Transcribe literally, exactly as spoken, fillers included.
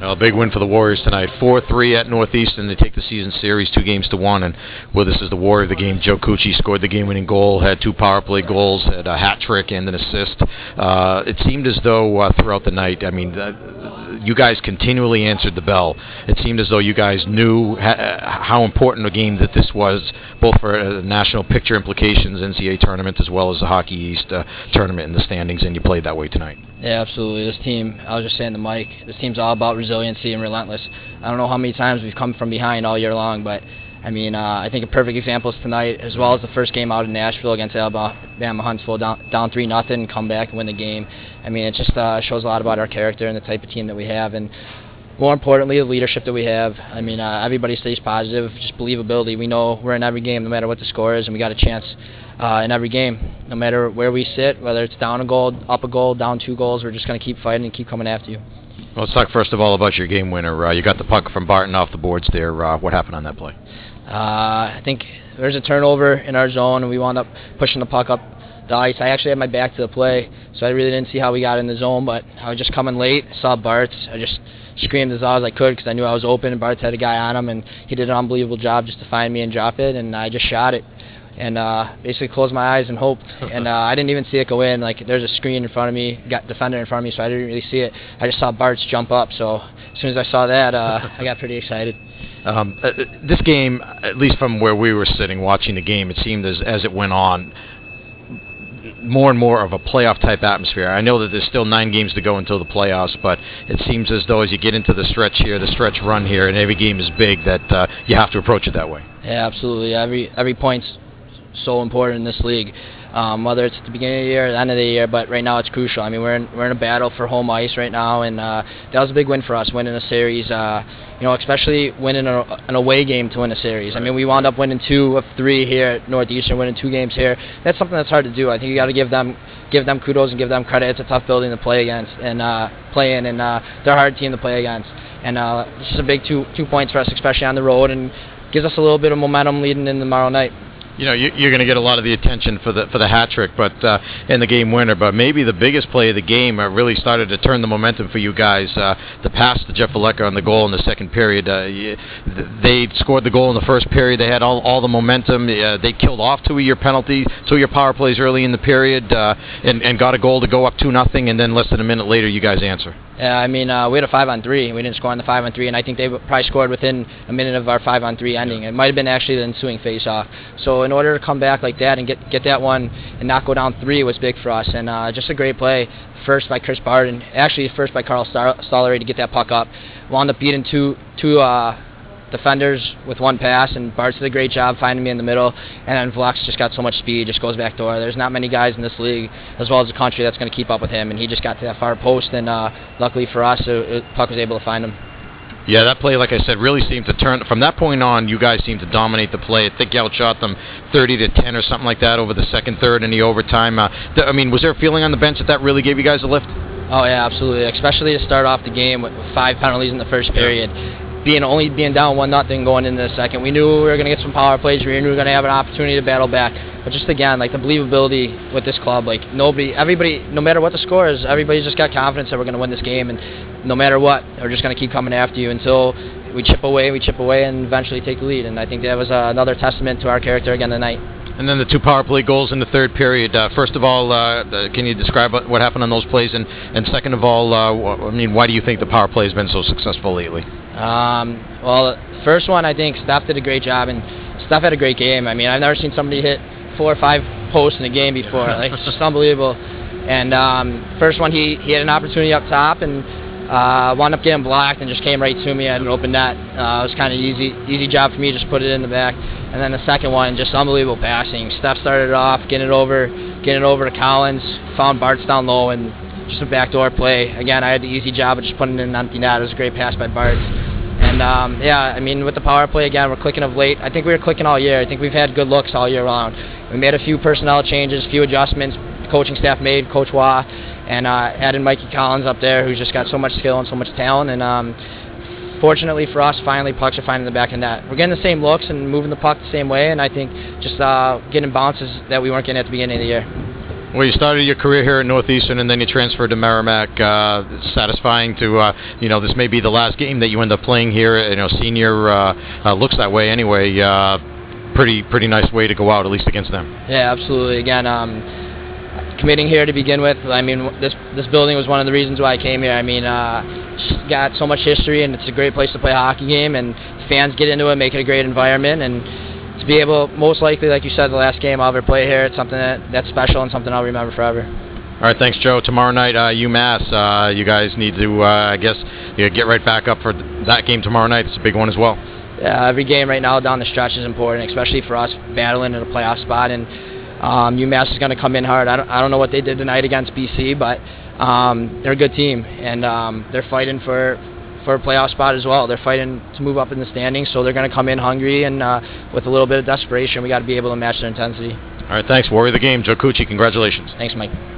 A big win for the Warriors tonight, four three at Northeastern. They take the season series two games to one. And with us is the Warrior of the game, Joe Cucci. Scored the game-winning goal, had two power play goals, had a hat trick and an assist. Uh, it seemed as though uh, throughout the night, I mean, uh, you guys continually answered the bell. It seemed as though you guys knew ha how important a game that this was, both for uh, national picture implications, N C double A tournament, as well as the Hockey East uh, tournament and the standings, and you played that way tonight. Yeah, absolutely. This team, I was just saying to Mike, this team's all about resiliency and relentless. I don't know how many times we've come from behind all year long, but, I mean, uh, I think a perfect example is tonight, as well as the first game out in Nashville against Alabama-Huntsville, down, down three nothing, come back and win the game. I mean, it just uh, shows a lot about our character and the type of team that we have, and more importantly, the leadership that we have. I mean, uh, everybody stays positive, just believability. We know we're in every game, no matter what the score is, and we got a chance uh, in every game. No matter where we sit, whether it's down a goal, up a goal, down two goals, we're just going to keep fighting and keep coming after you. Well, let's talk first of all about your game winner. Uh, you got the puck from Barton off the boards there. Uh, what happened on that play? Uh, I think there's a turnover in our zone, and we wound up pushing the puck up the ice. I actually had my back to the play, so I really didn't see how we got in the zone, but I was just coming late, saw Bart's, I just screamed as loud as I could because I knew I was open, and Bart's had a guy on him, and he did an unbelievable job just to find me and drop it, and I just shot it, and uh, basically closed my eyes and hoped, and uh, I didn't even see it go in. Like, there's a screen in front of me, got defender in front of me, so I didn't really see it. I just saw Bart's jump up, so as soon as I saw that, uh, I got pretty excited. Um, uh, this game, at least from where we were sitting watching the game, it seemed as, as it went on, more and more of a playoff-type atmosphere. I know that there's still nine games to go until the playoffs, but it seems as though as you get into the stretch here, the stretch run here, and every game is big, that uh, you have to approach it that way. Yeah, absolutely. Every every point's so important in this league, um, whether it's at the beginning of the year or the end of the year, but right now it's crucial. I mean, we're in, we're in a battle for home ice right now, and uh, that was a big win for us, winning a series, uh, you know, especially winning a, an away game to win a series. I mean, we wound up winning two of three here at Northeastern, winning two games here. That's something that's hard to do. I think you got to give them give them kudos and give them credit. It's a tough building to play against and uh, play in, and uh, they're a hard team to play against. And uh, this is a big two, two points for us, especially on the road, and gives us a little bit of momentum leading in tomorrow night. You know, you're going to get a lot of the attention for the for the hat trick, but uh, and the game winner. But maybe the biggest play of the game uh, really started to turn the momentum for you guys. Uh, the pass to Jeff Vilecka on the goal in the second period. Uh, they scored the goal in the first period. They had all all the momentum. Uh, they killed off two of your penalties, two of your power plays early in the period, uh, and and got a goal to go up two nothing. And then less than a minute later, you guys answer. Yeah, I mean, uh, we had a five on three. We didn't score on the five on three, and I think they probably scored within a minute of our five on three ending. It might have been actually the ensuing face-off. So in order to come back like that and get get that one and not go down three was big for us. And uh, just a great play, first by Chris Barton, actually first by Carl Stollery to get that puck up. Wound up beating two, two uh, defenders with one pass, and Bart's did a great job finding me in the middle. And then Vlachs just got so much speed, just goes back door. There's not many guys in this league, as well as the country, that's going to keep up with him, and he just got to that far post, and uh, luckily for us, the puck was able to find him. Yeah, that play, like I said, really seemed to turn. From that point on, you guys seemed to dominate the play. I think you outshot them thirty to ten or something like that over the second, third, and the overtime. Uh, th I mean, was there a feeling on the bench that that really gave you guys a lift? Oh, yeah, absolutely, especially to start off the game with five penalties in the first period. Yeah. Being only being down one nothing going into the second, we knew we were going to get some power plays. We knew we were going to have an opportunity to battle back. But just again, like the believability with this club, like nobody, everybody, no matter what the score is, everybody's just got confidence that we're going to win this game, and no matter what, we're just going to keep coming after you until we chip away, we chip away, and eventually take the lead. And I think that was uh, another testament to our character again tonight. And then the two power play goals in the third period. Uh, first of all, uh, can you describe what happened on those plays? And, and second of all, uh, I mean, why do you think the power play has been so successful lately? Um, well, first one, I think Steph did a great job, and Steph had a great game. I mean, I've never seen somebody hit four or five posts in a game before. Like, it's just unbelievable. And um, first one, he, he had an opportunity up top, and Uh, wound up getting blocked and just came right to me. I had an open net. Uh, it was kind of easy, easy job for me. Just put it in the back. And then the second one, just unbelievable passing. Steph started off, getting it over, getting it over to Collins. Found Bart's down low, and just a backdoor play. Again, I had the easy job of just putting it in an empty net. It was a great pass by Bart's. And um, yeah, I mean, with the power play again, we're clicking of late. I think we were clicking all year. I think we've had good looks all year round. We made a few personnel changes, a few adjustments. The coaching staff made, Coach Wah, and uh, added Mikey Collins up there, who's just got so much skill and so much talent. And um, fortunately for us, finally pucks are finding the back of net. We're getting the same looks and moving the puck the same way. And I think just uh, getting bounces that we weren't getting at the beginning of the year. Well, you started your career here at Northeastern, and then you transferred to Merrimack. Uh, it's satisfying to, uh, you know, this may be the last game that you end up playing here. You know, senior uh, uh, looks that way anyway. Uh, pretty, pretty nice way to go out, at least against them. Yeah, absolutely. Again, um, committing here to begin with, I mean, this this building was one of the reasons why I came here. I mean, uh, it's got so much history, and it's a great place to play a hockey game, and fans get into it, make it a great environment, and to be able, most likely, like you said, the last game I'll ever play here, it's something that, that's special and something I'll remember forever. All right, thanks, Joe. Tomorrow night, uh, UMass, uh, you guys need to, uh, I guess, you get right back up for that game tomorrow night. It's a big one as well. Yeah, every game right now down the stretch is important, especially for us battling in a playoff spot, and um, UMass is going to come in hard. I don't, I don't know what they did tonight against B C, but um, they're a good team, and um, they're fighting for... for a playoff spot as well. They're fighting to move up in the standings, so they're going to come in hungry, and uh, with a little bit of desperation, we got to be able to match their intensity. All right, thanks. Warrior of the game, Joe Cucci. Congratulations. Thanks, Mike.